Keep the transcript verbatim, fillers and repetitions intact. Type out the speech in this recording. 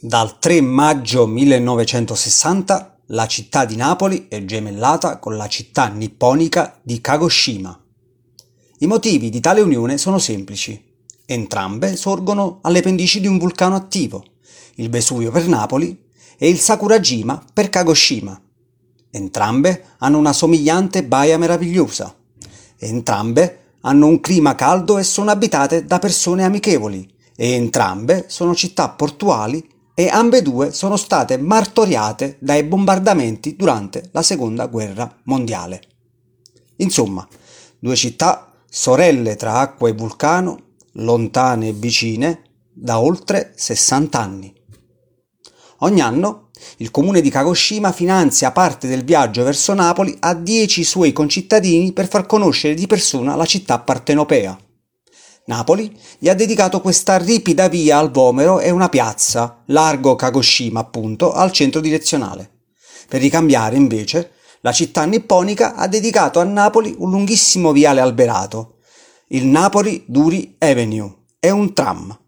Dal tre maggio millenovecentosessanta la città di Napoli è gemellata con la città nipponica di Kagoshima. I motivi di tale unione sono semplici. Entrambe sorgono alle pendici di un vulcano attivo, il Vesuvio per Napoli e il Sakurajima per Kagoshima. Entrambe hanno una somigliante baia meravigliosa. Entrambe hanno un clima caldo e sono abitate da persone amichevoli. E entrambe sono città portuali e ambedue sono state martoriate dai bombardamenti durante la Seconda Guerra Mondiale. Insomma, due città sorelle tra acqua e vulcano, lontane e vicine, da oltre sessanta anni. Ogni anno il comune di Kagoshima finanzia parte del viaggio verso Napoli a dieci suoi concittadini per far conoscere di persona la città partenopea. Napoli gli ha dedicato questa ripida via al Vomero e una piazza, largo Kagoshima appunto, al centro direzionale. Per ricambiare invece, la città nipponica ha dedicato a Napoli un lunghissimo viale alberato, il Napoli-Duri Avenue, e un tram.